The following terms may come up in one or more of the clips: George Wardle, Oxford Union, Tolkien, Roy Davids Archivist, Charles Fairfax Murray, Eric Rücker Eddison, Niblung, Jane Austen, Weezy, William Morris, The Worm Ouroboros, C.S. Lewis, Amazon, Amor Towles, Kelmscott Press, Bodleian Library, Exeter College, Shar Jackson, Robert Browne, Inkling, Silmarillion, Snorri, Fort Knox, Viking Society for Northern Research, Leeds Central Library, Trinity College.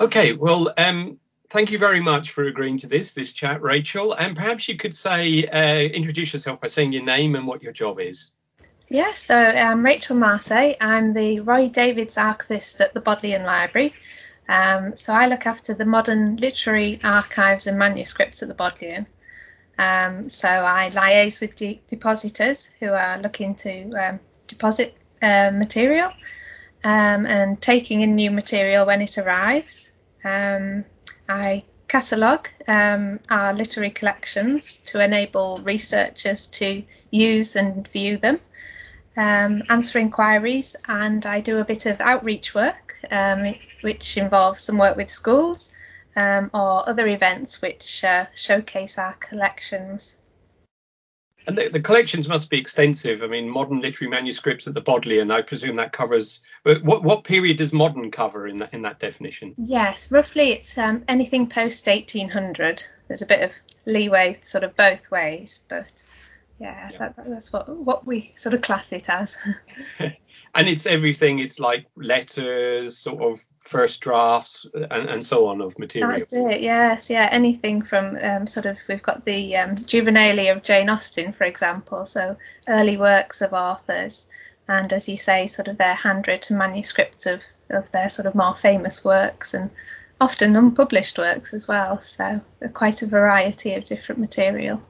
Okay, well, thank you very much for agreeing to this chat, Rachel. And perhaps you could say, introduce yourself by saying your name and what your job is. Yeah, so I'm Rachel Marseille. I'm the Roy Davids Archivist at the Bodleian Library. So I look after the modern literary archives and manuscripts at the Bodleian. So I liaise with depositors who are looking to deposit material and taking in new material when it arrives. I catalogue our literary collections to enable researchers to use and view them, answer inquiries, and I do a bit of outreach work, which involves some work with schools or other events which showcase our collections. And the collections must be extensive. I mean, modern literary manuscripts at the Bodleian, I presume that covers... What period does modern cover in that definition? Yes, roughly it's anything post-1800. There's a bit of leeway sort of both ways, but yeah. That's what we sort of class it as. And it's everything. It's like letters, sort of first drafts and so on of material. That's it, yes. Yeah, anything from sort of, we've got the juvenilia of Jane Austen, for example, so early works of authors and, as you say, sort of their handwritten manuscripts of their sort of more famous works and often unpublished works as well. So quite a variety of different material.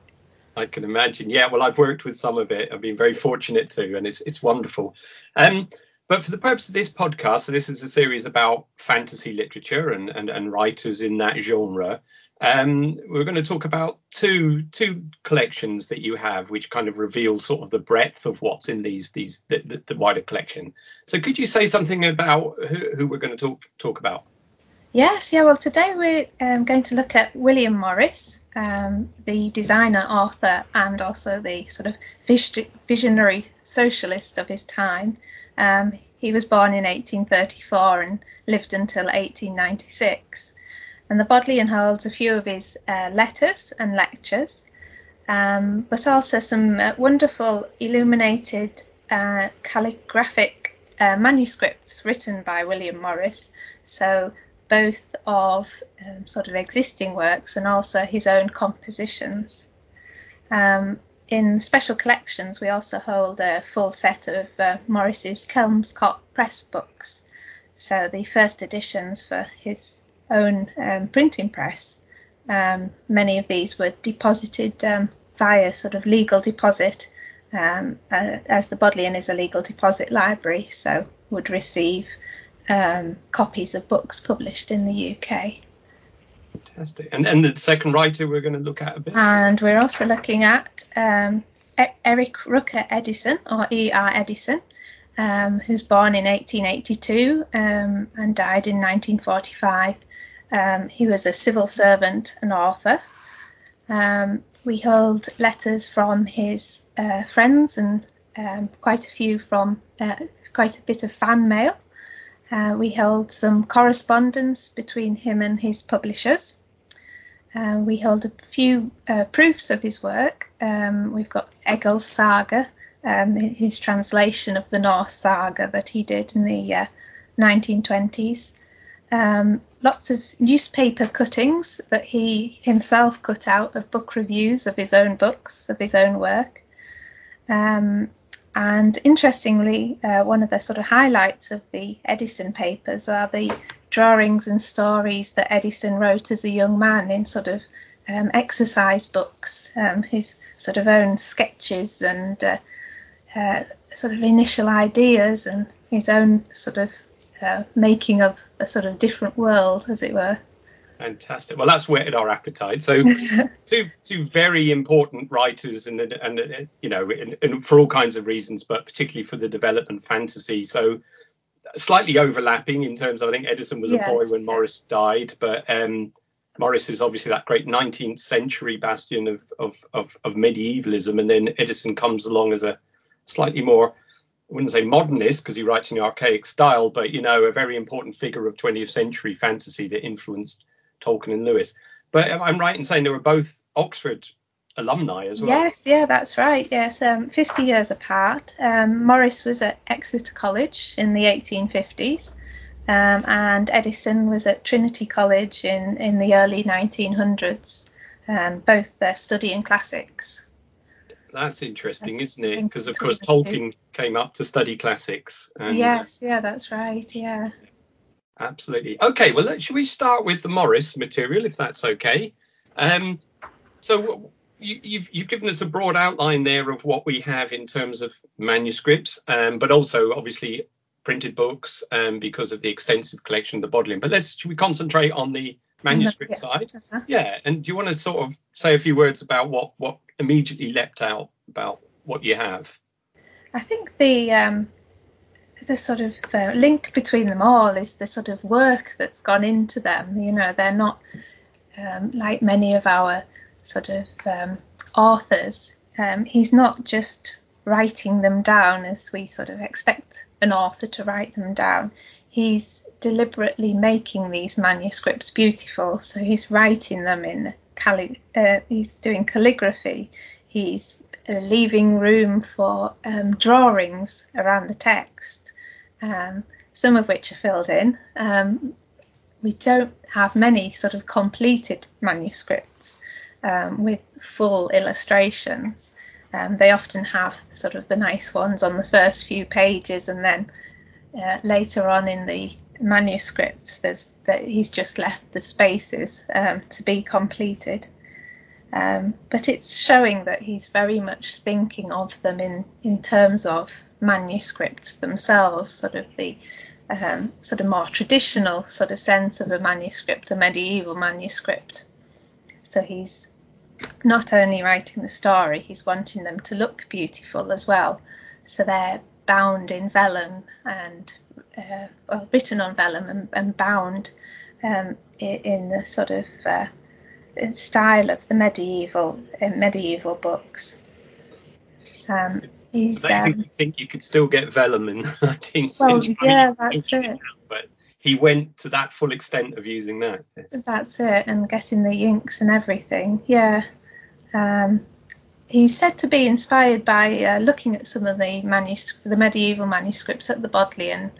I can imagine. Yeah, well, I've worked with some of it. I've been very fortunate to, and it's wonderful. But for the purpose of this podcast, so this is a series about fantasy literature and writers in that genre. We're going to talk about two collections that you have, which kind of reveal sort of the breadth of what's in the wider collection. So could you say something about who we're going to talk about? Yes. Yeah. Well, today we're going to look at William Morris, the designer, author, and also the sort of visionary socialist of his time. He was born in 1834 and lived until 1896. And the Bodleian holds a few of his letters and lectures, but also some wonderful illuminated calligraphic manuscripts written by William Morris. So both of sort of existing works and also his own compositions. In special collections, we also hold a full set of Morris's Kelmscott Press books, so the first editions for his own printing press. Many of these were deposited via sort of legal deposit, as the Bodleian is a legal deposit library, so would receive copies of books published in the UK. Fantastic. And the second writer we're going to look at a bit. And we're also looking at Eric Rücker Eddison, or E.R. Eddison, who's born in 1882 and died in 1945. He was a civil servant and author. We hold letters from his friends and quite a few from quite a bit of fan mail. We hold some correspondence between him and his publishers. We hold a few proofs of his work. We've got Egil's saga, his translation of the Norse saga that he did in the 1920s. Lots of newspaper cuttings that he himself cut out of book reviews of his own books, of his own work. And interestingly, one of the sort of highlights of the Eddison papers are the drawings and stories that Eddison wrote as a young man in sort of exercise books, his sort of own sketches and sort of initial ideas and his own sort of making of a sort of different world, as it were. Fantastic. Well, that's whetted our appetite. So two very important writers and you know, and for all kinds of reasons, but particularly for the development fantasy. So slightly overlapping in terms of, I think Eddison was a boy when Morris died, but Morris is obviously that great 19th century bastion of medievalism. And then Eddison comes along as a slightly more, I wouldn't say modernist because he writes in the archaic style, but, you know, a very important figure of 20th century fantasy that influenced Tolkien and Lewis. But I'm right in saying they were both Oxford alumni as well. Yes, yeah, that's right. Yes, 50 years apart. Morris was at Exeter College in the 1850s, and Eddison was at Trinity College in the early 1900s, both their study in classics. That's interesting, isn't it? Because, of course, Tolkien came up to study classics. And, yes, yeah, that's right, yeah. Absolutely. OK, well, should we start with the Morris material, if that's OK? So you've given us a broad outline there of what we have in terms of manuscripts, but also, obviously, printed books because of the extensive collection, the Bodleian. But should we concentrate on the manuscript side? Uh-huh. Yeah. And do you want to sort of say a few words about what immediately leapt out about what you have? I think the sort of link between them all is the sort of work that's gone into them. You know, they're not like many of our sort of authors. He's not just writing them down as we sort of expect an author to write them down. He's deliberately making these manuscripts beautiful. So he's writing them in he's doing calligraphy. He's leaving room for drawings around the text, some of which are filled in. We don't have many sort of completed manuscripts with full illustrations. They often have sort of the nice ones on the first few pages, and then later on in the manuscripts, he's just left the spaces to be completed. But it's showing that he's very much thinking of them in terms of manuscripts themselves, sort of the sort of more traditional sort of sense of a manuscript, a medieval manuscript. So he's not only writing the story, he's wanting them to look beautiful as well. So they're bound in vellum and written on vellum and bound in the sort of style of the medieval books. I didn't think you could still get vellum in the 19th century. Well, yeah, that's it. But he went to that full extent of using that. Yes. That's it, and getting the inks and everything. Yeah. He's said to be inspired by looking at some of the medieval manuscripts at the Bodleian.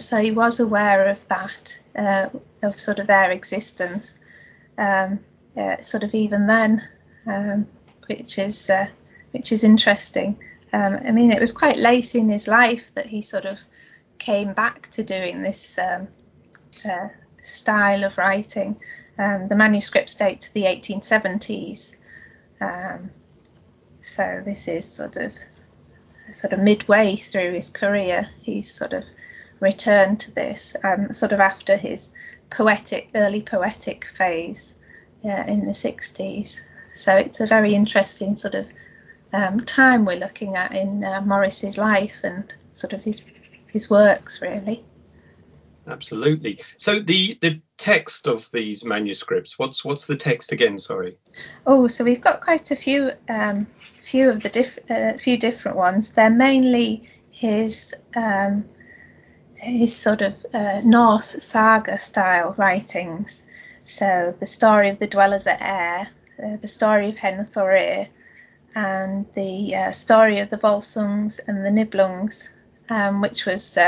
So he was aware of that, of sort of their existence, sort of even then, which is interesting. I mean, it was quite late in his life that he sort of came back to doing this style of writing. The manuscripts date to the 1870s. So this is sort of midway through his career. He's sort of returned to this sort of after his early poetic phase in the 60s. So it's a very interesting sort of time we're looking at in Morris's life and sort of his works, really. Absolutely. So the text of these manuscripts, what's the text again? Sorry. Oh, so we've got quite a few of the few different ones. They're mainly his sort of Norse saga style writings. So the story of the dwellers at Ayr, the story of Henothorir, and the story of the Volsungs and the Niblungs, which was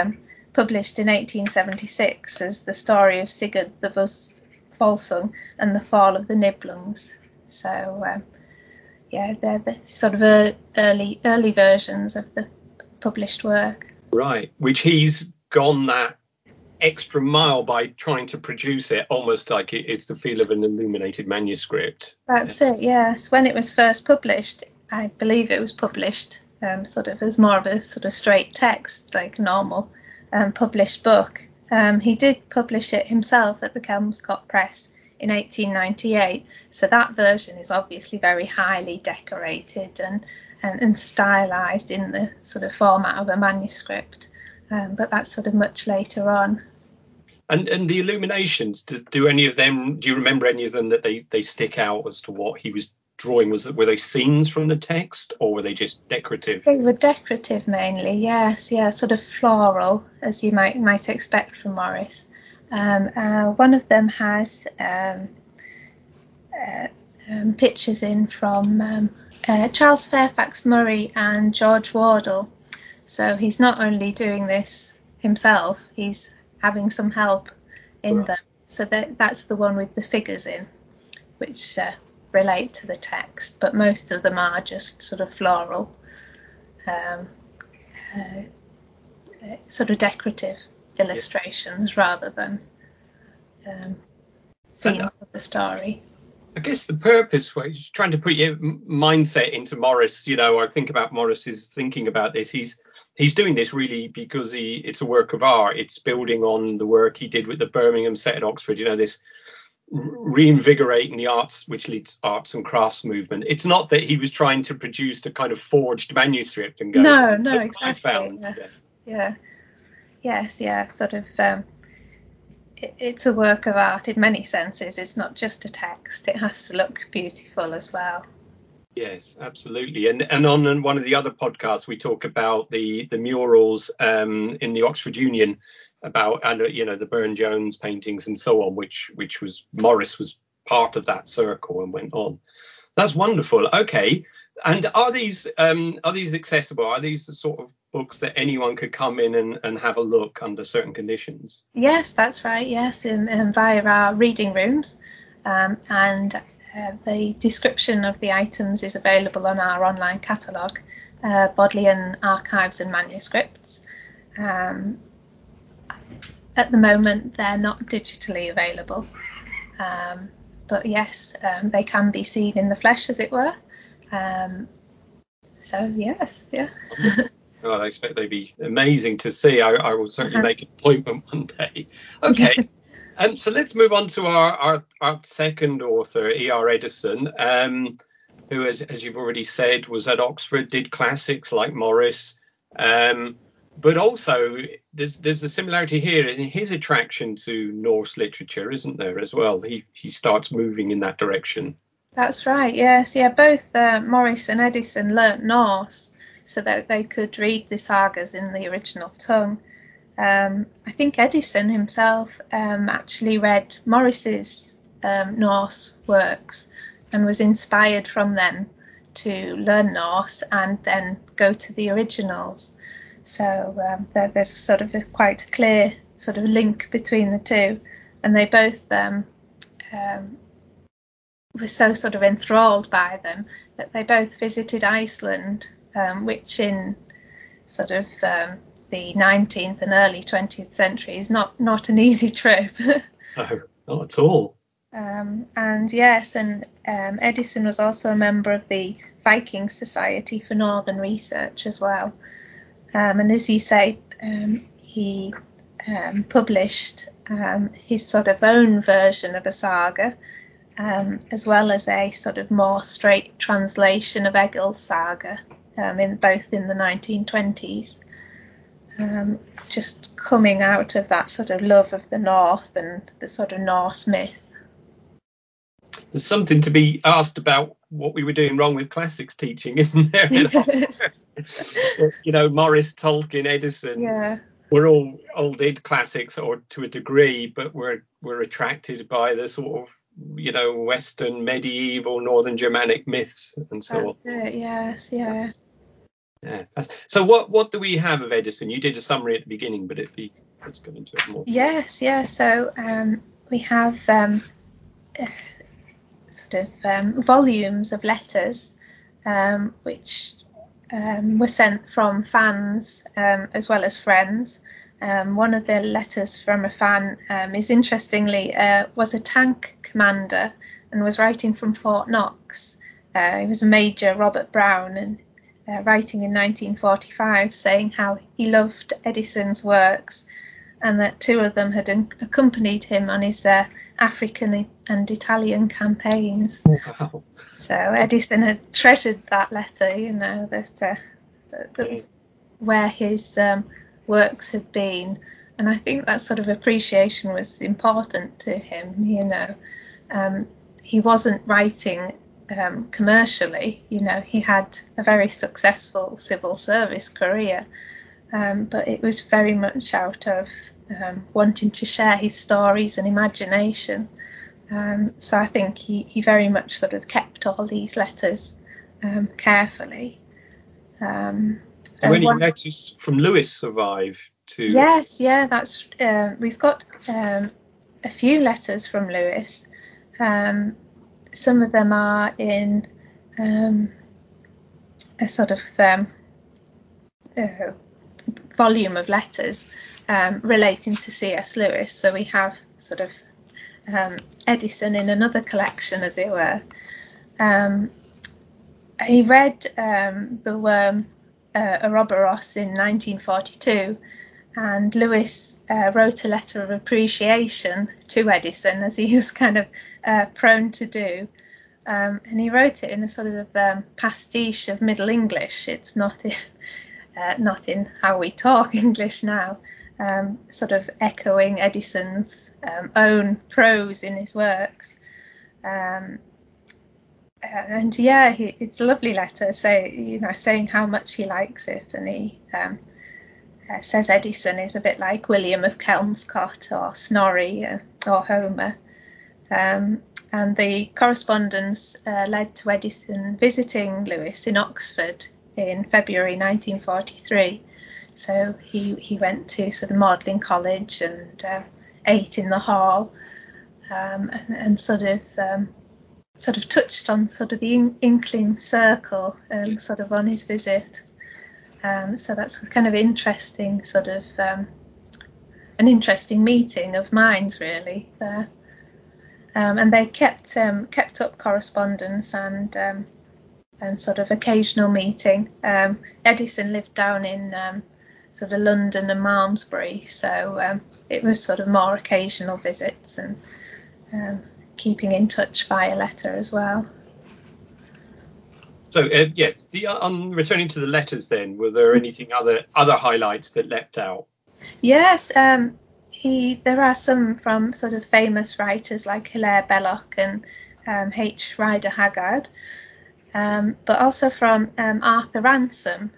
published in 1876 as the story of Sigurd the Volsung and the Fall of the Niblungs. So, they're the sort of early versions of the published work. Right, which he's gone that extra mile by trying to produce it almost like it's the feel of an illuminated manuscript. That's it, yes. When it was first published, I believe it was published sort of as more of a sort of straight text, like normal published book. He did publish it himself at the Kelmscott Press in 1898. So that version is obviously very highly decorated and stylised in the sort of format of a manuscript. But that's sort of much later on. And the illuminations, do you remember any of them that they stick out as to what he was drawing? Were they scenes from the text, or were they just decorative? They were decorative mainly, yes, yeah, sort of floral, as you might expect from Morris. One of them has pictures in from Charles Fairfax Murray and George Wardle. So he's not only doing this himself, he's having some help in them. So that's the one with the figures in, which relate to the text, but most of them are just sort of floral, sort of decorative illustrations rather than scenes with the story. I guess the purpose, which trying to put your mindset into Morris, you know, I think about Morris's thinking about this. He's doing this really because it's a work of art. It's building on the work he did with the Birmingham set at Oxford, you know, this reinvigorating the arts, which leads arts and crafts movement. It's not that he was trying to produce the kind of forged manuscript and go. No, exactly. Sort of. It's a work of art in many senses. It's not just a text. It has to look beautiful as well. Yes, absolutely. And on one of the other podcasts, we talk about the murals in the Oxford Union, about, you know, the Burne-Jones paintings and so on, which was Morris was part of that circle and went on. That's wonderful. OK. And are these accessible? Are these the sort of books that anyone could come in and have a look under certain conditions? Yes, that's right. Yes, via our reading rooms, and the description of the items is available on our online catalogue, Bodleian Archives and Manuscripts. At the moment, they're not digitally available, but yes, they can be seen in the flesh, as it were. Well, I expect they'd be amazing to see. I will certainly make an appointment one day. Okay. So let's move on to our second author, E.R. Eddison, who, as you've already said, was at Oxford, did classics like Morris, but also there's a similarity here in his attraction to Norse literature, isn't there, as well? He starts moving in that direction. That's right, yes. Yeah, both Morris and Eddison learnt Norse so that they could read the sagas in the original tongue. I think Eddison himself actually read Morris's Norse works and was inspired from them to learn Norse and then go to the originals. So there's sort of quite a clear sort of link between the two, and they both were so sort of enthralled by them that they both visited Iceland, which in sort of the 19th and early 20th century is not an easy trip. No, not at all. Eddison was also a member of the Viking Society for Northern Research as well. And as you say, he published his sort of own version of a saga, as well as a sort of more straight translation of Egil's saga, in the 1920s, just coming out of that sort of love of the North and the sort of Norse myth. There's something to be asked about what we were doing wrong with classics teaching, isn't there? Yes. You know, Morris, Tolkien, Eddison. Yeah. We're all did classics or to a degree, but we're attracted by the sort of, you know, Western, medieval, Northern Germanic myths and so on. It, yes, yeah. Yeah. So what do we have of Eddison? You did a summary at the beginning, but let's go into it more. Yes, yeah. So we have sort of volumes of letters, which were sent from fans as well as friends. One of the letters from a fan is interestingly was a tank commander and was writing from Fort Knox. He was Major Robert Browne, and writing in 1945 saying how he loved Eddison's works and that two of them had accompanied him on his African and Italian campaigns. Oh, wow. So Eddison had treasured that letter, you know, that where his works had been, and I think that sort of appreciation was important to him, you know. He wasn't writing commercially, you know, he had a very successful civil service career, but it was very much out of wanting to share his stories and imagination, so I think he very much sort of kept all these letters carefully. When did letters from Lewis survive to... Yes, yeah, that's we've got a few letters from Lewis. Some of them are in a sort of volume of letters relating to C.S. Lewis. So we have sort of Eddison in another collection, as it were. He read The Worm Ouroboros in 1942, and Lewis wrote a letter of appreciation to Eddison, as he was kind of prone to do. And he wrote it in a sort of pastiche of Middle English. It's not in, how we talk English now, sort of echoing Eddison's own prose in his works. And yeah, it's a lovely letter, saying how much he likes it, and he says Eddison is a bit like William of Kelmscott or Snorri or Homer. And the correspondence led to Eddison visiting Lewis in Oxford in February 1943. So he went to sort of Magdalen College and ate in the hall, and sort of touched on sort of the Inkling circle sort of on his visit. So that's kind of interesting, sort of an interesting meeting of minds really there. And they kept up correspondence and sort of occasional meeting. Eddison lived down in sort of London and Malmesbury, so it was sort of more occasional visits and keeping in touch via letter as well. So yes, returning to the letters then, were there anything other highlights that leapt out? Yes, there are some from sort of famous writers like Hilaire Belloc and H. Rider Haggard, but also from Arthur Ransome,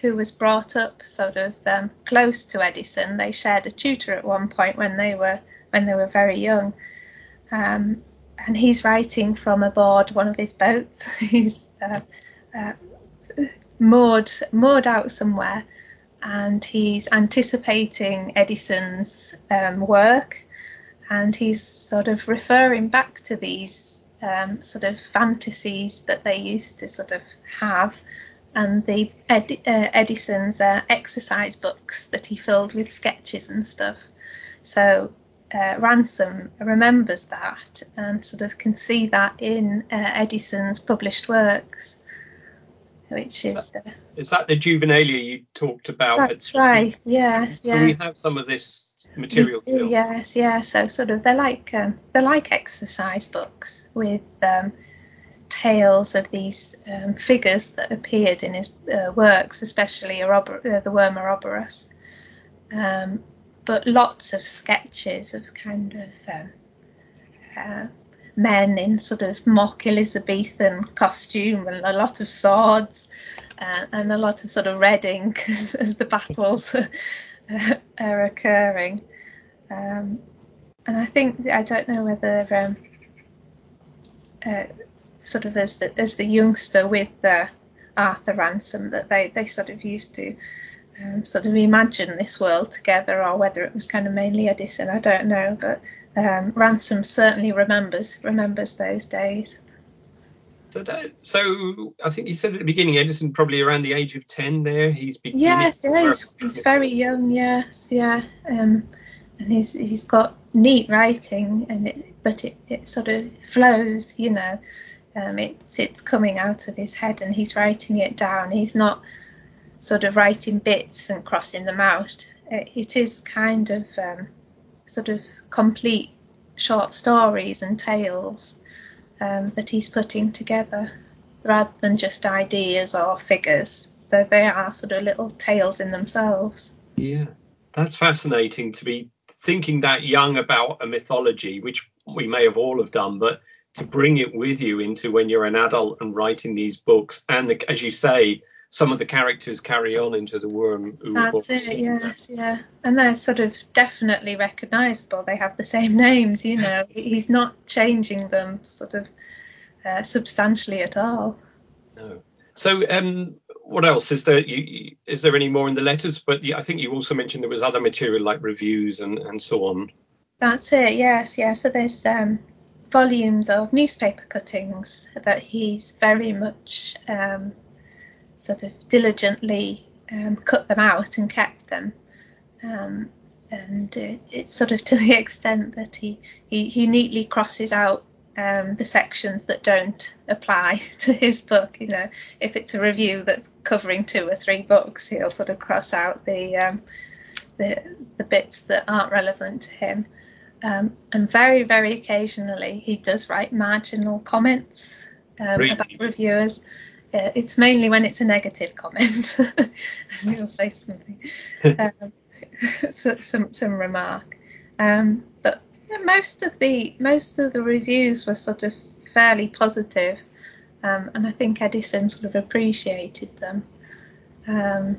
who was brought up sort of close to Eddison. They shared a tutor at one point when they were very young. And he's writing from aboard one of his boats. He's moored out somewhere, and he's anticipating Edison's work, and he's sort of referring back to these sort of fantasies that they used to sort of have, and the Edison's exercise books that he filled with sketches and stuff. So Ransome remembers that and sort of can see that in Edison's published works, which is that the juvenilia you talked about? That's right, yes. So yeah. We have some of this material. Still. Yes, yeah. So sort of they're like exercise books with tales of these figures that appeared in his works, especially the Worm Ouroboros. But lots of sketches of kind of men in sort of mock Elizabethan costume, and a lot of swords and a lot of sort of red ink as the battles are occurring. And I think, I don't know whether sort of as the youngster with Arthur Ransome, that they sort of used to sort of imagine this world together, or whether it was kind of mainly Eddison, I don't know, but Ransome certainly remembers those days. So I think you said at the beginning, Eddison probably around the age of 10 there, he's beginning. Yes, yeah, he's very young, yes, yeah, and he's got neat writing, and it sort of flows, you know, it's coming out of his head, and he's writing it down. He's not sort of writing bits and crossing them out. It is kind of sort of complete short stories and tales that he's putting together, rather than just ideas or figures, though they are sort of little tales in themselves. Yeah, that's fascinating to be thinking that young about a mythology, which we may have all have done, but to bring it with you into when you're an adult and writing these books, and as you say, some of the characters carry on into the Worm Ouroboros. That's it, yes, yeah. And they're sort of definitely recognisable. They have the same names, you know. He's not changing them sort of substantially at all. No. So What else is there? Is there any more in the letters? But I think you also mentioned there was other material like reviews and so on. That's it. Yes. Yeah. So there's volumes of newspaper cuttings that he's very much sort of diligently cut them out and kept them. And it's sort of to the extent that he neatly crosses out the sections that don't apply to his book. You know, if it's a review that's covering 2 or 3 books, he'll sort of cross out the bits that aren't relevant to him. And very, very occasionally, he does write marginal comments about reviewers. It's mainly when it's a negative comment. And he'll say something, some remark. But most of the reviews were sort of fairly positive, and I think Eddison sort of appreciated them. I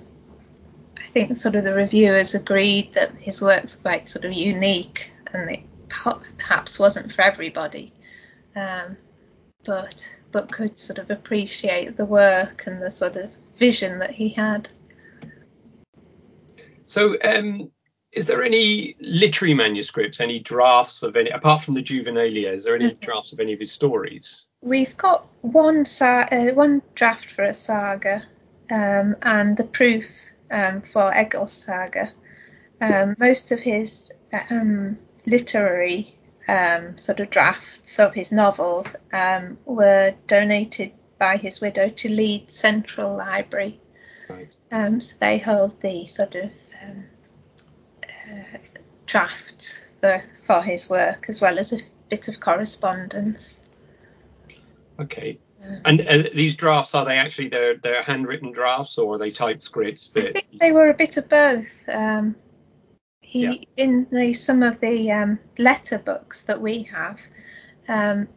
think sort of the reviewers agreed that his work's quite sort of unique, and it perhaps wasn't for everybody, but could sort of appreciate the work and the sort of vision that he had. So is there any literary manuscripts, any drafts of any, apart from the juvenilia, is there any drafts of any of his stories? We've got one draft for a saga, and the proof for Egil's saga. Most of his literary sort of drafts of his novels were donated by his widow to Leeds Central Library. Right. So they hold the sort of drafts for his work, as well as a bit of correspondence. Okay. And these drafts, are they actually they're handwritten drafts, or are they typescripts? I think they were a bit of both. In some of the letter books that we have,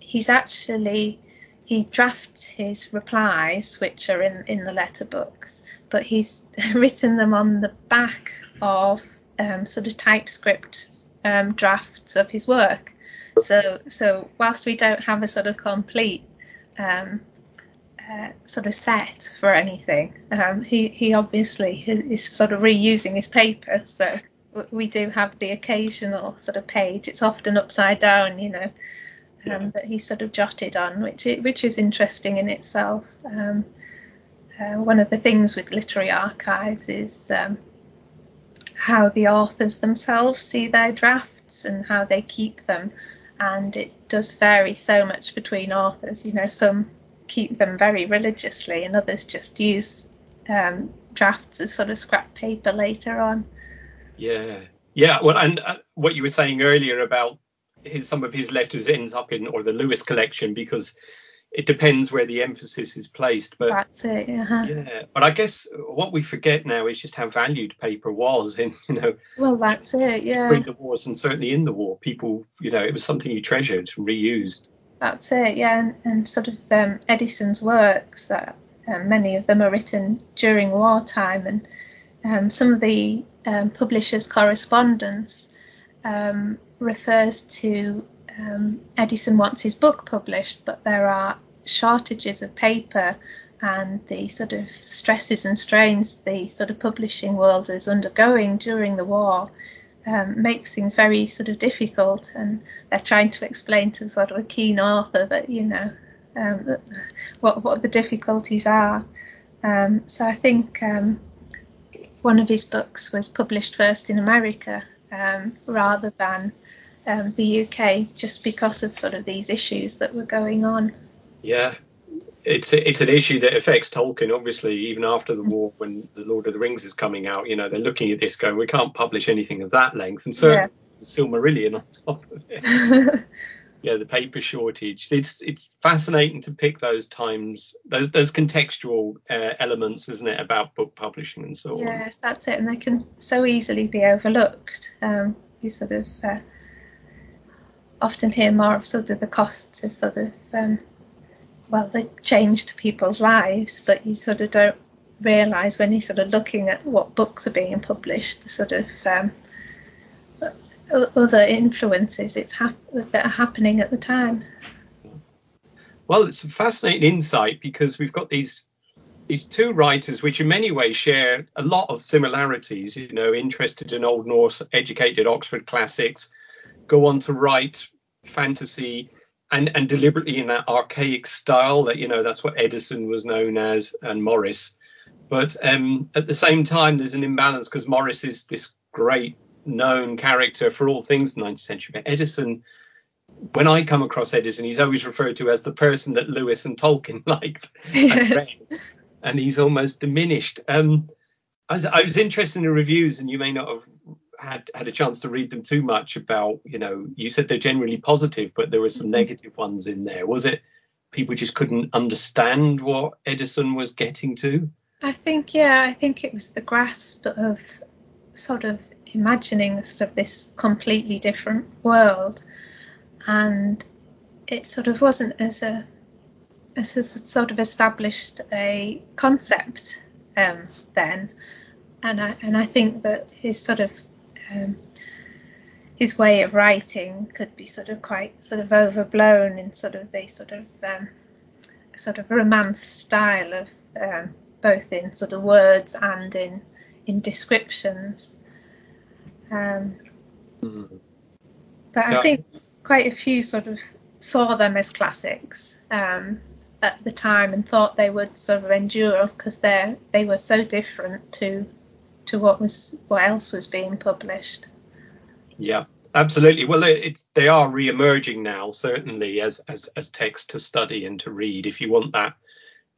he drafts his replies, which are in the letter books, but he's written them on the back of sort of typescript drafts of his work. So whilst we don't have a sort of complete sort of set for anything, he obviously is sort of reusing his paper, so we do have the occasional sort of page. It's often upside down, you know, that he sort of jotted on, which is interesting in itself. One of the things with literary archives is how the authors themselves see their drafts and how they keep them. And it does vary so much between authors. You know, some keep them very religiously and others just use drafts as sort of scrap paper later on. Yeah. Well, and what you were saying earlier about some of his letters ends up in, or the Lewis collection, because it depends where the emphasis is placed. But that's it. Uh-huh. Yeah. But I guess what we forget now is just how valued paper was in, you know. Well, that's it. Yeah. Between the wars and certainly in the war, people, you know, it was something you treasured and reused. That's it. Yeah, and sort of Eddison's works, many of them are written during wartime, and some of the publisher's correspondence refers to Eddison wants his book published, but there are shortages of paper, and the sort of stresses and strains the sort of publishing world is undergoing during the war makes things very sort of difficult, and they're trying to explain to sort of a keen author that, you know, what the difficulties are. So I think one of his books was published first in America rather than the UK, just because of sort of these issues that were going on. Yeah, it's an issue that affects Tolkien, obviously, even after the war, when The Lord of the Rings is coming out. You know, they're looking at this going, we can't publish anything of that length. And so the Silmarillion on top of it. Yeah, the paper shortage. It's fascinating to pick those times, those contextual elements, isn't it, about book publishing and so on. Yes, that's it, and they can so easily be overlooked. You sort of often hear more of sort of the costs as sort of they changed people's lives, but you sort of don't realise when you're sort of looking at what books are being published, the sort of other influences that are happening at the time. Well, it's a fascinating insight, because we've got these these two writers, which in many ways share a lot of similarities, you know, interested in Old Norse, educated Oxford classics, go on to write fantasy and deliberately in that archaic style that, you know, that's what Eddison was known as and Morris. But at the same time, there's an imbalance because Morris is this great known character for all things 19th century. But Eddison, when I come across Eddison, he's always referred to as the person that Lewis and Tolkien liked. Yes. And he's almost diminished. I was interested in the reviews, and you may not have had a chance to read them too much about, you know, you said they're generally positive, but there were some negative ones in there. Was it people just couldn't understand what Eddison was getting to? I think it was the grasp of sort of imagining sort of this completely different world. And it sort of wasn't as sort of established a concept then, and I think that his sort of his way of writing could be sort of quite sort of overblown in sort of the sort of romance style of both in sort of words and in descriptions. But I think quite a few sort of saw them as classics at the time and thought they would sort of endure because they were so different to what else was being published. Yeah, absolutely. Well, they are re-emerging now, certainly as texts to study and to read, if you want that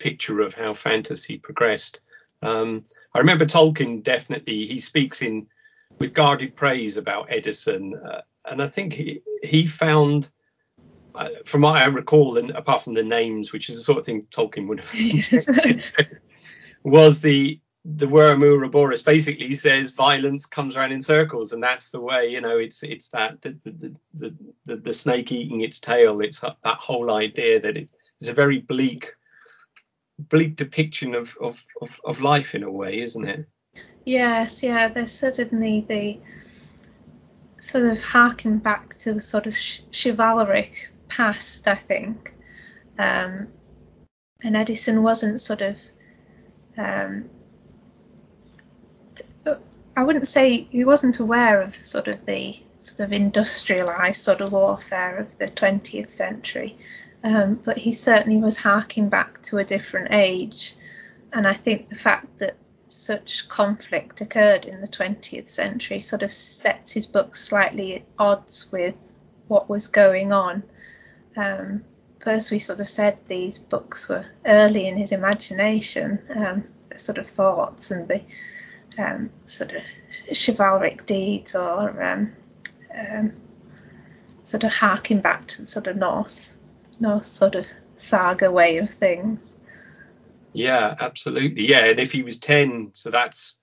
picture of how fantasy progressed. I remember Tolkien definitely, he speaks in with guarded praise about Eddison, and I think he found, from what I recall, and apart from the names, which is the sort of thing Tolkien would have, was the Worm Ouroboros. Basically, he says violence comes around in circles, and that's the way, you know, it's that the snake eating its tail. It's that whole idea that it's a very bleak depiction of life in a way, isn't it? Yes, yeah, there's suddenly the sort of harken back to a sort of chivalric past, I think. And Eddison wasn't sort of, I wouldn't say he wasn't aware of sort of the sort of industrialised sort of warfare of the 20th century, but he certainly was harking back to a different age. And I think the fact that such conflict occurred in the 20th century sort of sets his book slightly at odds with what was going on. But as we sort of said, these books were early in his imagination, the sort of thoughts and the sort of chivalric deeds or sort of harking back to the sort of Norse sort of saga way of things. Yeah, absolutely. Yeah, and if he was 10, so that's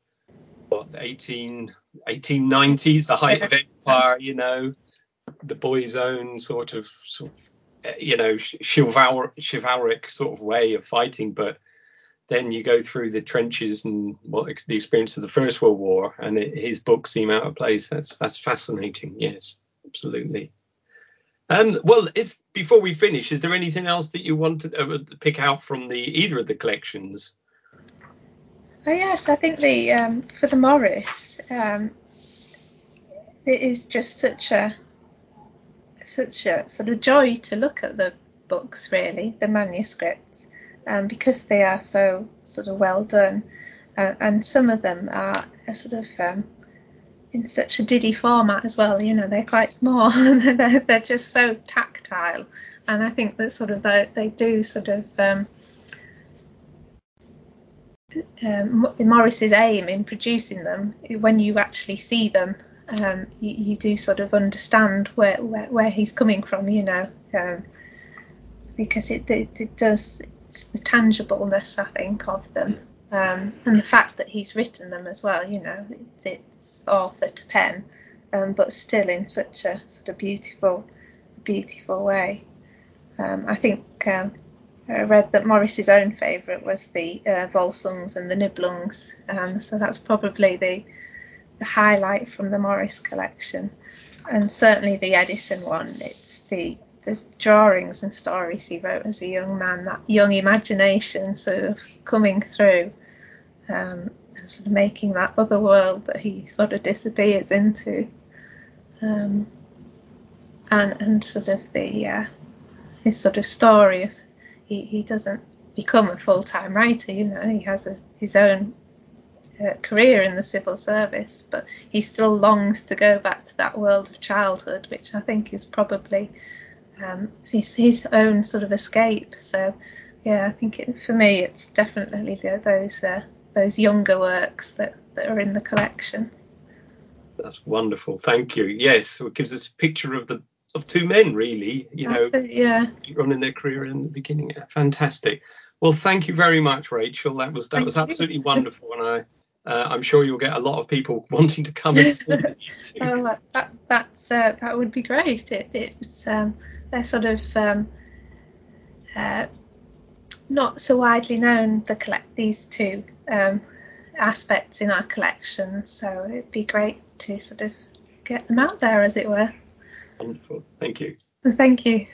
what 1890s, the height of empire, you know, the boy's own sort of you know, chivalric sort of way of fighting. But then you go through the trenches and the experience of the First World War, and his books seem out of place. That's fascinating. Yes, absolutely. Well, before we finish, is there anything else that you wanted to pick out from either of the collections? Oh yes, I think for the Morris, it is just such a sort of joy to look at the books, really, the manuscripts, because they are so sort of well done, and some of them are a sort of in such a diddy format as well, you know, they're quite small. they're just so tactile, and I think that sort of they do sort of Morris's aim in producing them, when you actually see them, you do sort of understand where he's coming from, you know, because it does, it's the tangibleness, I think, of them, and the fact that he's written them as well, you know, author to pen, but still in such a sort of beautiful way. I think I read that Morris's own favourite was the Volsungs and the Niblungs, so that's probably the highlight from the Morris collection, and certainly the Eddison one. It's the the drawings and stories he wrote as a young man, that young imagination sort of coming through, and sort of making that other world that he sort of disappears into, and sort of the his sort of story of he doesn't become a full-time writer, you know, he has his own career in the civil service, but he still longs to go back to that world of childhood, which I think is probably his own sort of escape. So yeah, I think for me it's definitely those younger works that are in the collection. That's wonderful, thank you. Yes, it gives us a picture of two men, really, you know, running their career in the beginning. Fantastic. Well, thank you very much, Rachel. That was absolutely wonderful, and I'm sure you'll get a lot of people wanting to come and see these two. Well, that would be great. It's they're sort of not so widely known, these two aspects in our collection. So it'd be great to sort of get them out there, as it were. Wonderful. Thank you. And thank you.